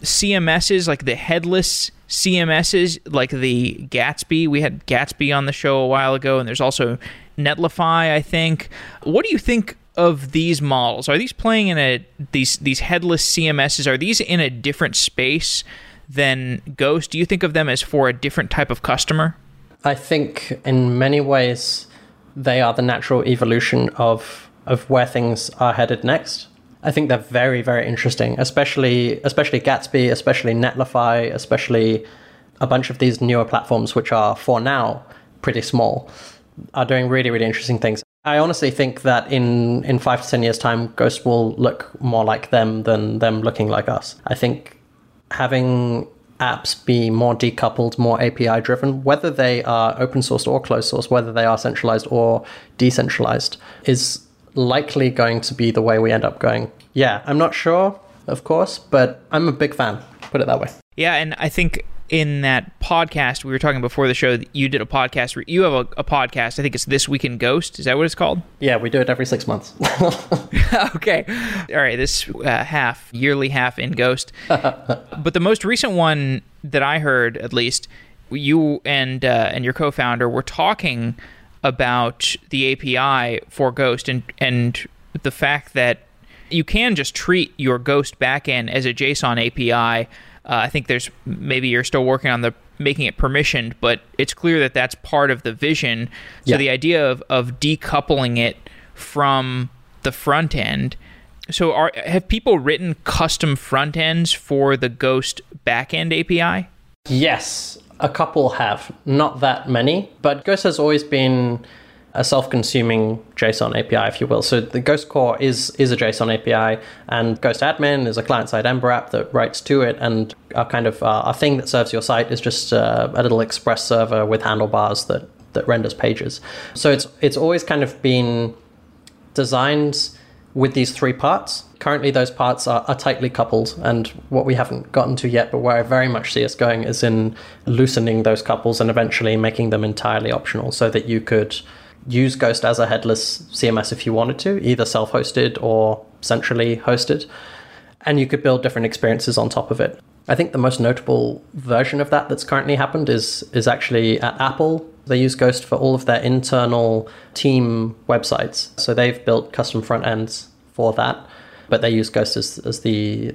CMSs, like the headless CMSs, like the Gatsby. We had Gatsby on the show a while ago, and there's also Netlify, I think. What do you think of these models? Are these playing in these headless CMSs? Are these in a different space than Ghost? Do you think of them as for a different type of customer? I think in many ways they are the natural evolution of where things are headed next. I think they're very, very interesting, especially Gatsby, especially Netlify, especially a bunch of these newer platforms, which are for now pretty small, are doing really, really interesting things. I honestly think that in 5 to 10 years' time, Ghost will look more like them than them looking like us. I think having apps be more decoupled, more API-driven, whether they are open-sourced or closed-source, whether they are centralized or decentralized, is likely going to be the way we end up going. Yeah, I'm not sure, of course, but I'm a big fan, put it that way. Yeah, and I think in that podcast we were talking before the show, you did a podcast where you have a podcast. I think it's This Week in Ghost. Is that what it's called? Yeah, we do it every 6 months. Okay, all right. This half yearly in Ghost. But the most recent one that I heard, at least, you and your co-founder were talking about the API for Ghost and the fact that you can just treat your Ghost backend as a JSON API. I think there's maybe you're still working on the making it permissioned, but it's clear that that's part of the vision. So the idea of decoupling it from the front end. So have people written custom front ends for the Ghost backend API? Yes, a couple have. Not that many, but Ghost has always been a self-consuming JSON API, if you will. So the Ghost core is a JSON API, and Ghost admin is a client-side Ember app that writes to it, and our thing that serves your site is just a little Express server with handlebars that renders pages. So it's always kind of been designed with these three parts. Currently, those parts are tightly coupled, and what we haven't gotten to yet, but where I very much see us going, is in loosening those couples and eventually making them entirely optional, so that you could use Ghost as a headless CMS if you wanted to, either self-hosted or centrally hosted, and you could build different experiences on top of it. I think the most notable version of that that's currently happened is actually at Apple. They use Ghost for all of their internal team websites. So they've built custom front ends for that, but they use Ghost as the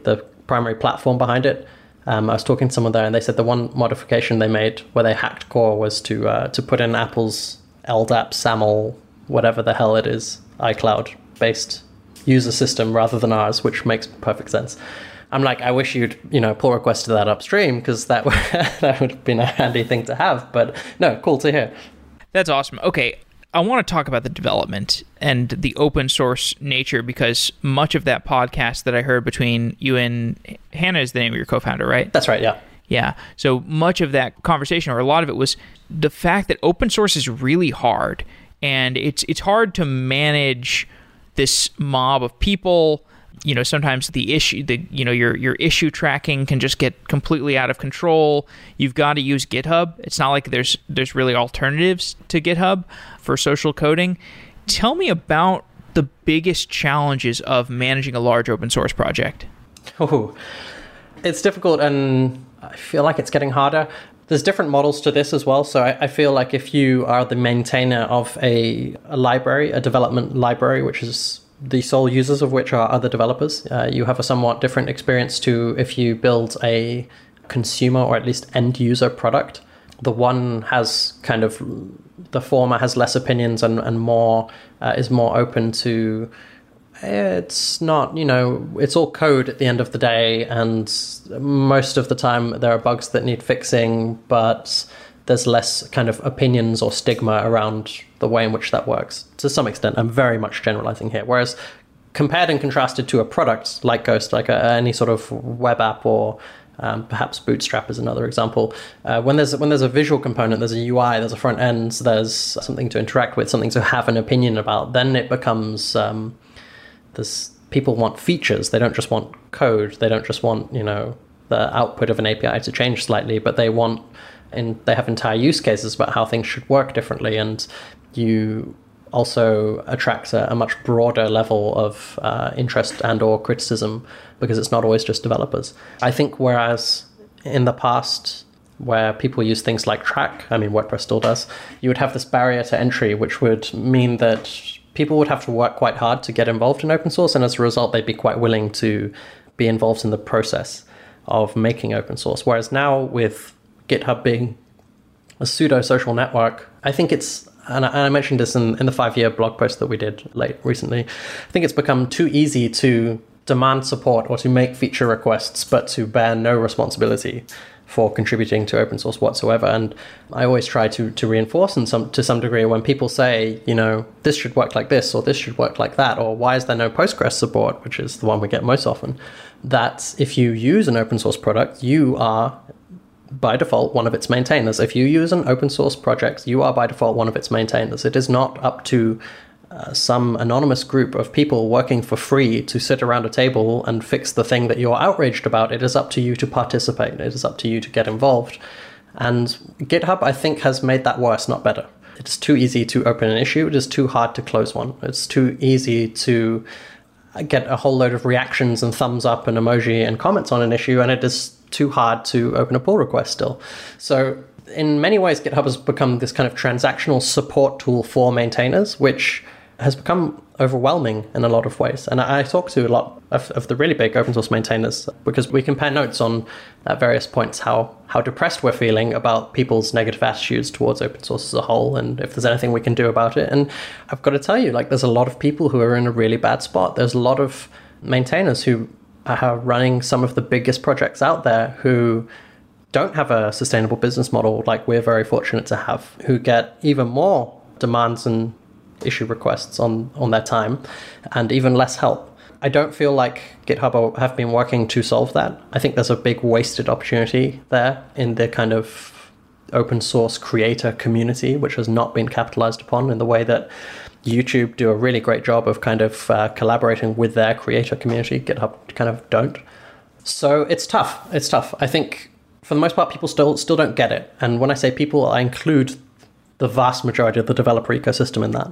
primary platform behind it. I was talking to someone there, and they said the one modification they made where they hacked core was to put in Apple's LDAP, SAML, whatever the hell it is, iCloud-based user system rather than ours, which makes perfect sense. I'm like, I wish you'd, pull request to that upstream, because that would have been a handy thing to have. But no, cool to hear. That's awesome. Okay, I want to talk about the development and the open source nature, because much of that podcast that I heard between you and Hannah is the name of your co-founder, right? That's right, yeah. Yeah. So much of that conversation, or a lot of it, was the fact that open source is really hard, and it's hard to manage this mob of people. Sometimes the issue, your issue tracking can just get completely out of control. You've got to use GitHub. It's not like there's really alternatives to GitHub for social coding. Tell me about the biggest challenges of managing a large open source project. Oh, it's difficult, and I feel like it's getting harder. There's different models to this as well. So I feel like if you are the maintainer of a library, a development library, which is the sole users of which are other developers, you have a somewhat different experience to if you build a consumer or at least end user product. The one has kind of, the former has less opinions and more is more open to, it's not, it's all code at the end of the day, and most of the time there are bugs that need fixing, but there's less kind of opinions or stigma around the way in which that works. To some extent, I'm very much generalizing here. Whereas compared and contrasted to a product like Ghost, like any sort of web app, or perhaps Bootstrap is another example. When there's a visual component, there's a UI, there's a front end, there's something to interact with, something to have an opinion about, then it becomes... people want features. They don't just want code. They don't just want the output of an API to change slightly, but they have entire use cases about how things should work differently. And you also attract a much broader level of interest and or criticism, because it's not always just developers. I think whereas in the past, where people use things like track, WordPress still does, you would have this barrier to entry, which would mean that people would have to work quite hard to get involved in open source, and as a result, they'd be quite willing to be involved in the process of making open source. Whereas now, with GitHub being a pseudo-social network, I think it's, and I mentioned this in the 5-year blog post that we did recently, I think it's become too easy to demand support or to make feature requests, but to bear no responsibility for contributing to open source whatsoever. And I always try to reinforce to some degree when people say, this should work like this, or this should work like that, or why is there no Postgres support, which is the one we get most often, that if you use an open source product, you are by default one of its maintainers. If you use an open source project, you are by default one of its maintainers. It is not up to some anonymous group of people working for free to sit around a table and fix the thing that you're outraged about. It is up to you to participate. It is up to you to get involved. And GitHub, I think, has made that worse, not better. It's too easy to open an issue. It is too hard to close one. It's too easy to get a whole load of reactions and thumbs up and emoji and comments on an issue. And it is too hard to open a pull request still. So in many ways, GitHub has become this kind of transactional support tool for maintainers, which has become overwhelming in a lot of ways. And I talk to a lot of the really big open source maintainers, because we compare notes on at various points how depressed we're feeling about people's negative attitudes towards open source as a whole, and if there's anything we can do about it. And I've got to tell you, like, there's a lot of people who are in a really bad spot. There's a lot of maintainers who are running some of the biggest projects out there who don't have a sustainable business model like we're very fortunate to have, who get even more demands and issue requests on their time and even less help. I don't feel like GitHub have been working to solve that. I think there's a big wasted opportunity there in the kind of open source creator community, which has not been capitalized upon in the way that YouTube do a really great job of kind of collaborating with their creator community. GitHub kind of don't. So it's tough. It's tough. I think for the most part, people still don't get it. And when I say people, I include the vast majority of the developer ecosystem in that.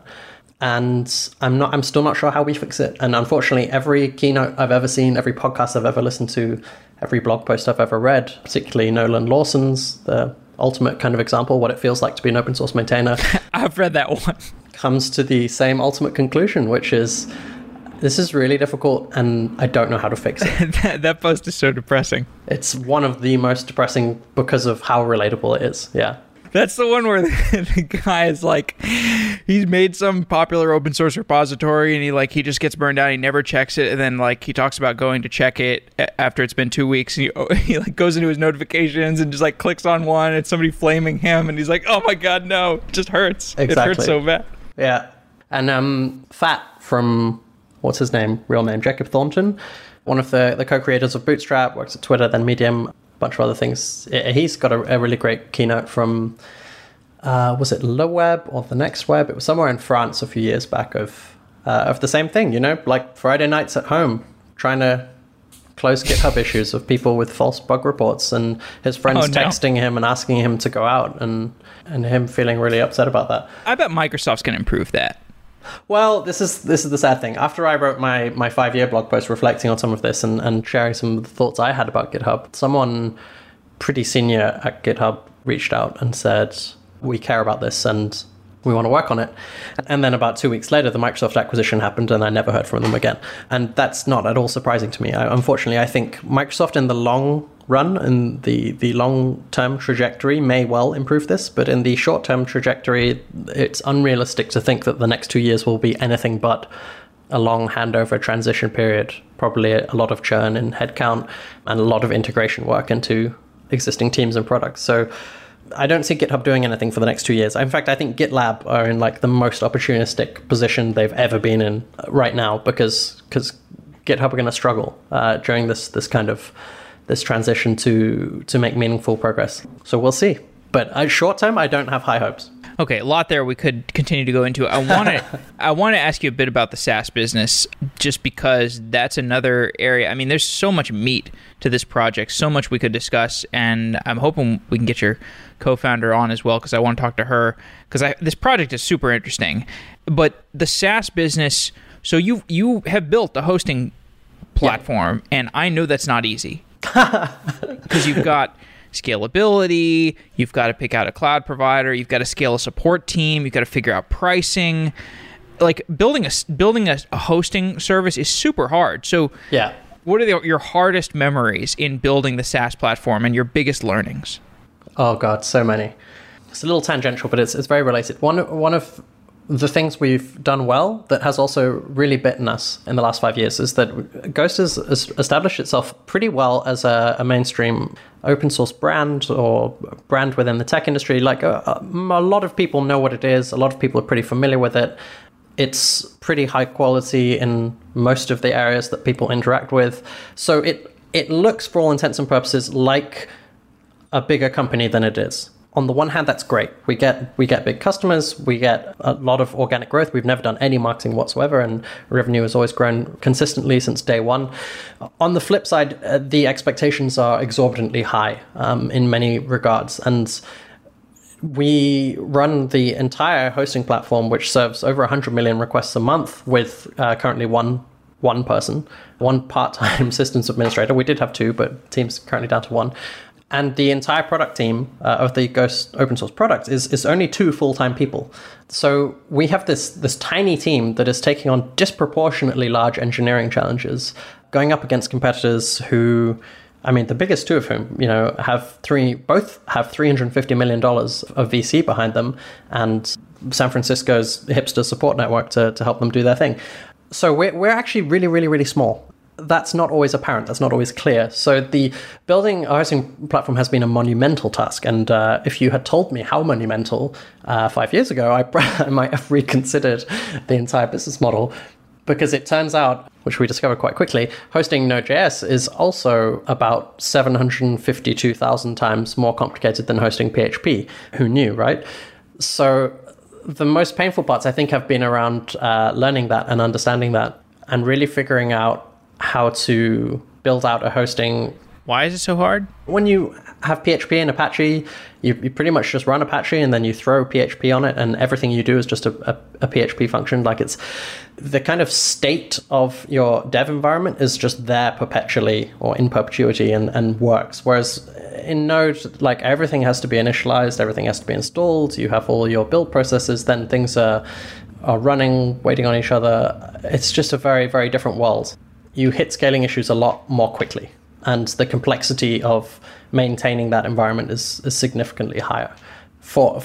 And I'm still not sure how we fix it. And unfortunately, every keynote I've ever seen, every podcast I've ever listened to, every blog post I've ever read, particularly Nolan Lawson's, the ultimate kind of example, what it feels like to be an open source maintainer. I've read that one. Comes to the same ultimate conclusion, which is, this is really difficult and I don't know how to fix it. That post is so depressing. It's one of the most depressing because of how relatable it is, yeah. That's the one where the guy is like, he's made some popular open source repository and he just gets burned out. He never checks it. And then he talks about going to check it after it's been 2 weeks. And he goes into his notifications and just clicks on one. It's somebody flaming him. And he's like, oh my God, no, it just hurts. Exactly. It hurts so bad. Yeah. And Fat from, what's his name? Real name, Jacob Thornton. One of the co-creators of Bootstrap, works at Twitter, then Medium. Bunch of other things. He's got a really great keynote from, was it Le Web or The Next Web? It was somewhere in France a few years back of the same thing, Friday nights at home, trying to close GitHub issues of people with false bug reports and his friends texting him and asking him to go out and him feeling really upset about that. I bet Microsoft's going to improve that. Well, this is the sad thing. After I wrote my 5-year blog post reflecting on some of this and sharing some of the thoughts I had about GitHub, someone pretty senior at GitHub reached out and said, we care about this and we want to work on it. And then about 2 weeks later, the Microsoft acquisition happened and I never heard from them again. And that's not at all surprising to me. Unfortunately, I think Microsoft in the long run and the long-term trajectory may well improve this, but in the short-term trajectory, it's unrealistic to think that the next 2 years will be anything but a long handover transition period, probably a lot of churn in headcount and a lot of integration work into existing teams and products. So I don't see GitHub doing anything for the next 2 years. In fact, I think GitLab are in the most opportunistic position they've ever been in right now because GitHub are going to struggle during this transition to make meaningful progress. So we'll see. But short term, I don't have high hopes. Okay, a lot there we could continue to go into. I want to ask you a bit about the SaaS business, just because that's another area. I mean, there's so much meat to this project, so much we could discuss, and I'm hoping we can get your co-founder on as well, because I want to talk to her, because this project is super interesting. But the SaaS business, so you have built a hosting platform, yeah. And I know that's not easy, because you've got scalability, you've got to pick out a cloud provider, you've got to scale a support team, you've got to figure out pricing. Building a hosting service is super hard. So yeah. What are your hardest memories in building the SaaS platform and your biggest learnings? Oh God, so many. It's a little tangential, but it's very related. One of the things we've done well that has also really bitten us in the last 5 years is that Ghost has established itself pretty well as a mainstream open source brand or brand within the tech industry. A lot of people know what it is. A lot of people are pretty familiar with it. It's pretty high quality in most of the areas that people interact with. So it looks, for all intents and purposes, like a bigger company than it is. On the one hand, that's great. We get big customers. We get a lot of organic growth. We've never done any marketing whatsoever, and revenue has always grown consistently since day one. On the flip side, the expectations are exorbitantly high in many regards. And we run the entire hosting platform, which serves over 100 million requests a month with currently one person, one part-time systems administrator. We did have two, but team's currently down to one. And the entire product team of the Ghost open source product is only 2 full-time people. So we have this tiny team that is taking on disproportionately large engineering challenges, going up against competitors who, I mean, the biggest 2 of whom, you know, both have $350 million of VC behind them and San Francisco's hipster support network to help them do their thing. So we're actually really, really, really small. That's not always apparent. That's not always clear. So the building a hosting platform has been a monumental task. And if you had told me how monumental 5 years ago, I might have reconsidered the entire business model, because it turns out, which we discovered quite quickly, hosting Node.js is also about 752,000 times more complicated than hosting PHP. Who knew, right? So the most painful parts, I think, have been around learning that and understanding that and really figuring out how to build out a hosting. Why is it so hard? When you have PHP and Apache, you pretty much just run Apache and then you throw PHP on it, and everything you do is just a PHP function. Like, it's the kind of state of your dev environment is just there perpetually or in perpetuity and works. Whereas in Node, like, everything has to be initialized, everything has to be installed, you have all your build processes, then things are running, waiting on each other. It's just a very, very different world. You hit scaling issues a lot more quickly, and the complexity of maintaining that environment is significantly higher. For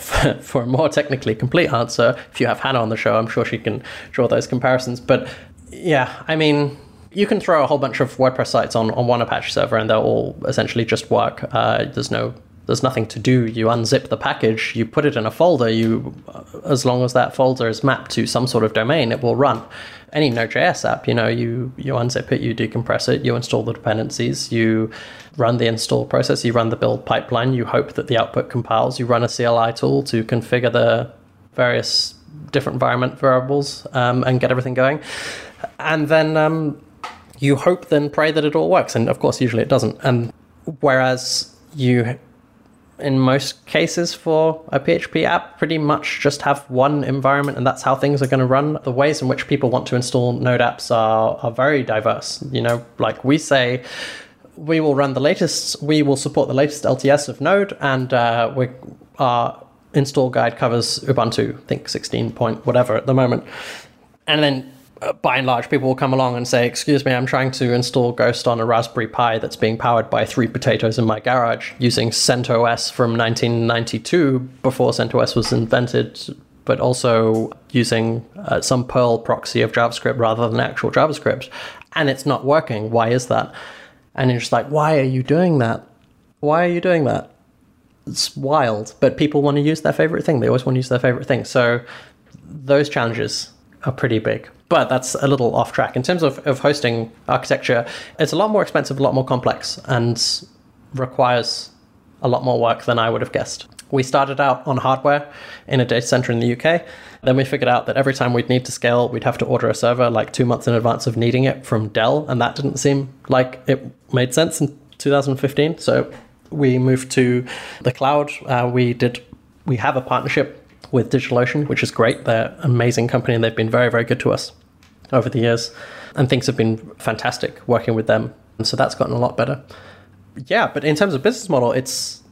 a more technically complete answer, if you have Hannah on the show, I'm sure she can draw those comparisons. But yeah, I mean, you can throw a whole bunch of WordPress sites on one Apache server and they'll all essentially just work. There's nothing to do. You unzip the package, you put it in a folder, as long as that folder is mapped to some sort of domain, it will run. Any Node.js app, you know, you unzip it, you decompress it, you install the dependencies, you run the install process, you run the build pipeline, you hope that the output compiles, you run a CLI tool to configure the various different environment variables and get everything going. And then you hope and pray that it all works. And of course, usually it doesn't. And whereas you, in most cases for a PHP app, pretty much just have one environment, and that's how things are going to run. The ways in which people want to install Node apps are very diverse. You know, like, we say we will run the latest, we will support the latest LTS of Node, and our install guide covers Ubuntu, I think 16 point whatever at the moment. And then by and large, people will come along and say, excuse me, I'm trying to install Ghost on a Raspberry Pi that's being powered by 3 potatoes in my garage using CentOS from 1992, before CentOS was invented, but also using some Perl proxy of JavaScript rather than actual JavaScript. And it's not working. Why is that? And you're just like, why are you doing that? Why are you doing that? It's wild, but people want to use their favorite thing. They always want to use their favorite thing. So those challenges are pretty big. But that's a little off track. In terms of hosting architecture, it's a lot more expensive, a lot more complex, and requires a lot more work than I would have guessed. We started out on hardware in a data center in the UK. Then we figured out that every time we'd need to scale, we'd have to order a server like 2 months in advance of needing it from Dell, and that didn't seem like it made sense in 2015. So we moved to the cloud. We have a partnership with DigitalOcean, which is great. They're an amazing company, and they've been very, very good to us over the years. And things have been fantastic working with them. And so that's gotten a lot better. Yeah, but in terms of business model, it's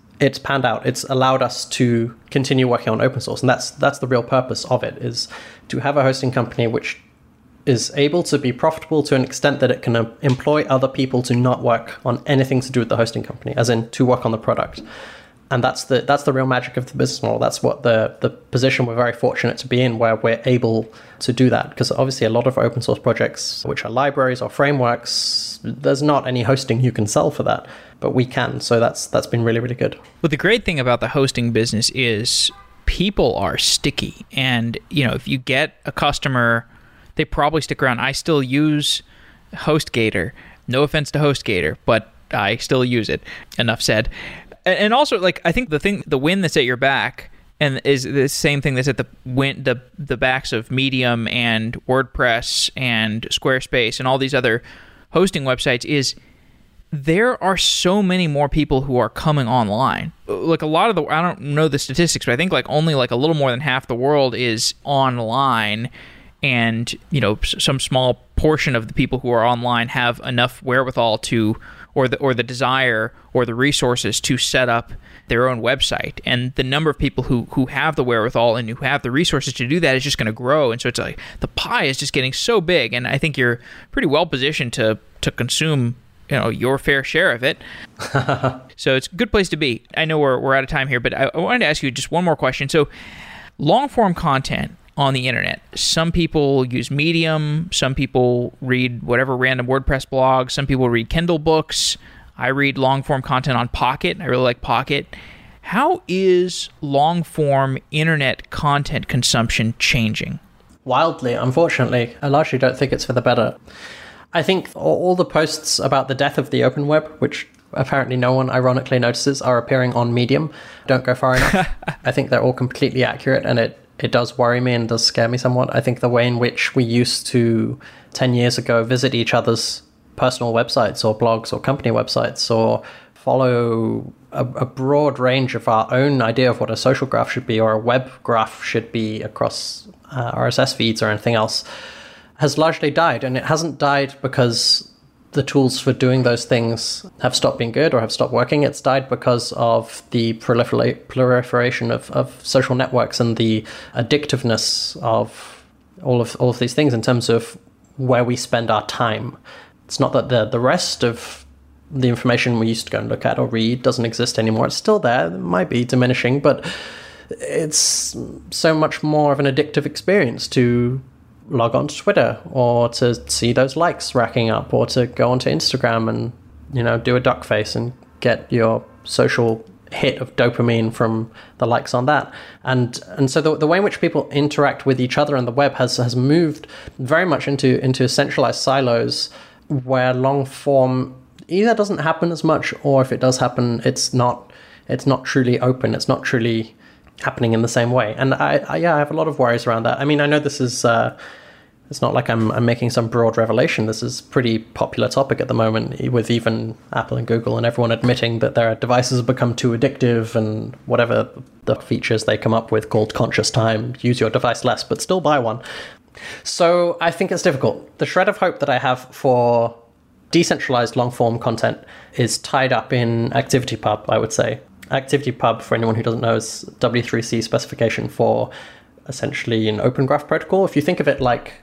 panned out. It's allowed us to continue working on open source. And that's the real purpose of it, is to have a hosting company which is able to be profitable to an extent that it can employ other people to not work on anything to do with the hosting company, as in to work on the product. And that's the real magic of the business model. That's what the position we're very fortunate to be in, where we're able to do that. Because obviously a lot of open source projects, which are libraries or frameworks, there's not any hosting you can sell for that, but we can. So that's been really, really good. Well, the great thing about the hosting business is people are sticky. And you know, if you get a customer, they probably stick around. I still use HostGator. No offense to HostGator, but I still use it. Enough said. And also, like, I think the wind that's at your back, and is the same thing that's at the backs of Medium and WordPress and Squarespace and all these other hosting websites, is there are so many more people who are coming online. Like, a lot of I don't know the statistics, but I think like only like a little more than half the world is online, and you know, some small portion of the people who are online have enough wherewithal to or the desire or the resources to set up their own website. And the number of people who have the wherewithal and who have the resources to do that is just going to grow. And so it's like the pie is just getting so big. And I think you're pretty well positioned to consume, you know, your fair share of it. So it's a good place to be. I know we're out of time here, but I wanted to ask you just one more question. So long form content on the internet. Some people use Medium. Some people read whatever random WordPress blog. Some people read Kindle books. I read long-form content on Pocket. I really like Pocket. How is long-form internet content consumption changing? Wildly, unfortunately. I largely don't think it's for the better. I think all the posts about the death of the open web, which apparently no one ironically notices, are appearing on Medium. Don't go far enough. I think they're all completely accurate, and it does worry me and does scare me somewhat. I think the way in which we used to, 10 years ago, visit each other's personal websites or blogs or company websites or follow a broad range of our own idea of what a social graph should be or a web graph should be across RSS feeds or anything else has largely died. And it hasn't died because the tools for doing those things have stopped being good or have stopped working. It's died because of the proliferation of social networks and the addictiveness of all of these things in terms of where we spend our time. It's not that the rest of the information we used to go and look at or read doesn't exist anymore. It's still there. It might be diminishing, but it's so much more of an addictive experience to log on to Twitter or to see those likes racking up or to go onto Instagram and, you know, do a duck face and get your social hit of dopamine from the likes on that. And so the way in which people interact with each other on the web has moved very much into centralized silos where long form either doesn't happen as much, or if it does happen, it's not truly open. It's not truly happening in the same way. And I have a lot of worries around that. I mean, I know this is it's not like I'm making some broad revelation. This is a pretty popular topic at the moment, with even Apple and Google and everyone admitting that their devices have become too addictive and whatever the features they come up with called conscious time, use your device less, but still buy one. So I think it's difficult. The shred of hope that I have for decentralized long-form content is tied up in ActivityPub, I would say. ActivityPub, for anyone who doesn't know, is W3C specification for essentially an open graph protocol. If you think of it like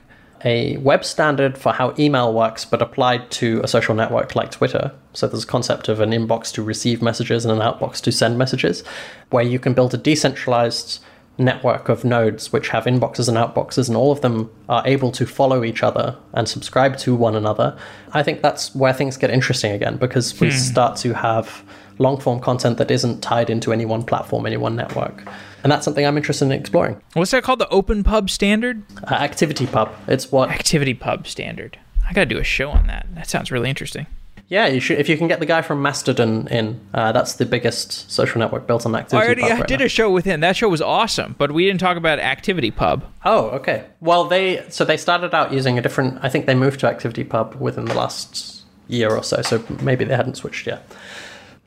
a web standard for how email works, but applied to a social network like Twitter. So there's a concept of an inbox to receive messages and an outbox to send messages, where you can build a decentralized network of nodes which have inboxes and outboxes, and all of them are able to follow each other and subscribe to one another. I think that's where things get interesting again, because we start to have long-form content that isn't tied into any one platform, any one network. And that's something I'm interested in exploring. What's that called? The Open Pub Standard? ActivityPub. It's what? ActivityPub Standard. I got to do a show on that. That sounds really interesting. Yeah, you should, if you can get the guy from Mastodon in. That's the biggest social network built on ActivityPub. I did a show with him. That show was awesome, but we didn't talk about ActivityPub. Oh, okay. Well, they started out using a different. I think they moved to ActivityPub within the last year or so. So maybe they hadn't switched yet.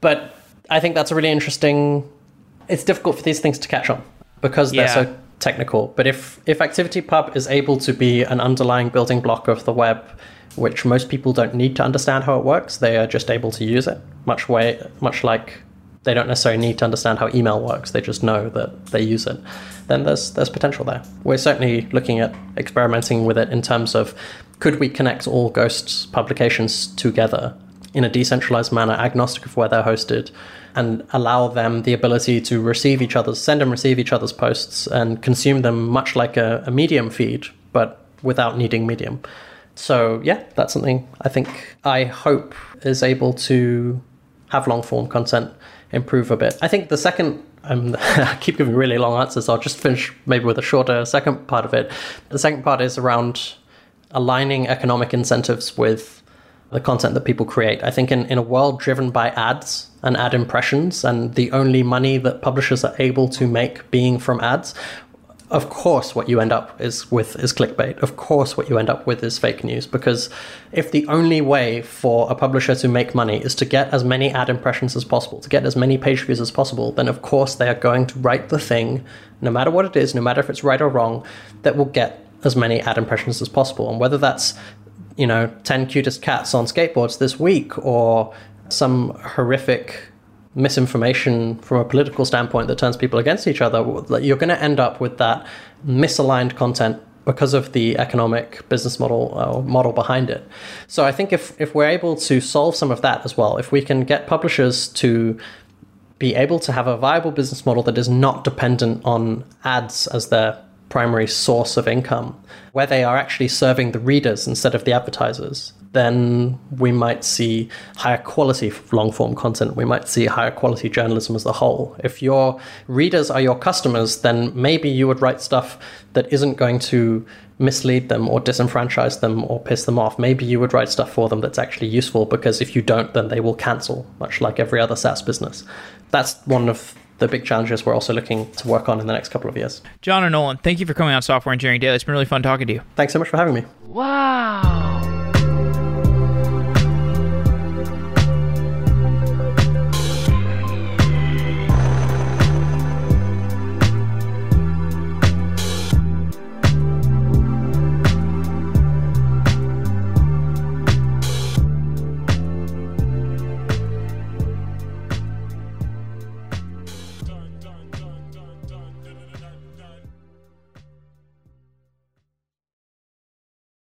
But I think that's a really interesting. It's difficult for these things to catch on because they're so technical. But if ActivityPub is able to be an underlying building block of the web, which most people don't need to understand how it works. They are just able to use it, much like they don't necessarily need to understand how email works. They just know that they use it. Then there's potential there. We're certainly looking at experimenting with it in terms of, could we connect all Ghost's publications together in a decentralized manner, agnostic of where they're hosted, and allow them the ability to send and receive each other's posts and consume them much like a Medium feed, but without needing Medium. So yeah, that's something I hope is able to have long-form content improve a bit. I think the second, I keep giving really long answers, so I'll just finish maybe with a shorter second part of it. The second part is around aligning economic incentives with the content that people create. I think in a world driven by ads and ad impressions and the only money that publishers are able to make being from ads, of course what you end up is clickbait. Of course what you end up with is fake news, because if the only way for a publisher to make money is to get as many ad impressions as possible, to get as many page views as possible, then of course they are going to write the thing, no matter what it is, no matter if it's right or wrong, that will get as many ad impressions as possible. And whether that's, you know, 10 cutest cats on skateboards this week or some horrific misinformation from a political standpoint that turns people against each other, you're going to end up with that misaligned content because of the economic business model behind it. So I think if we're able to solve some of that as well, if we can get publishers to be able to have a viable business model that is not dependent on ads as their primary source of income, where they are actually serving the readers instead of the advertisers, then we might see higher quality long-form content. We might see higher quality journalism as a whole. If your readers are your customers, then maybe you would write stuff that isn't going to mislead them or disenfranchise them or piss them off. Maybe you would write stuff for them that's actually useful, because if you don't, then they will cancel, much like every other SaaS business. That's one of the big challenges we're also looking to work on in the next couple of years. John O'Nolan, thank you for coming on Software Engineering Daily. It's been really fun talking to you. Thanks so much for having me. Wow.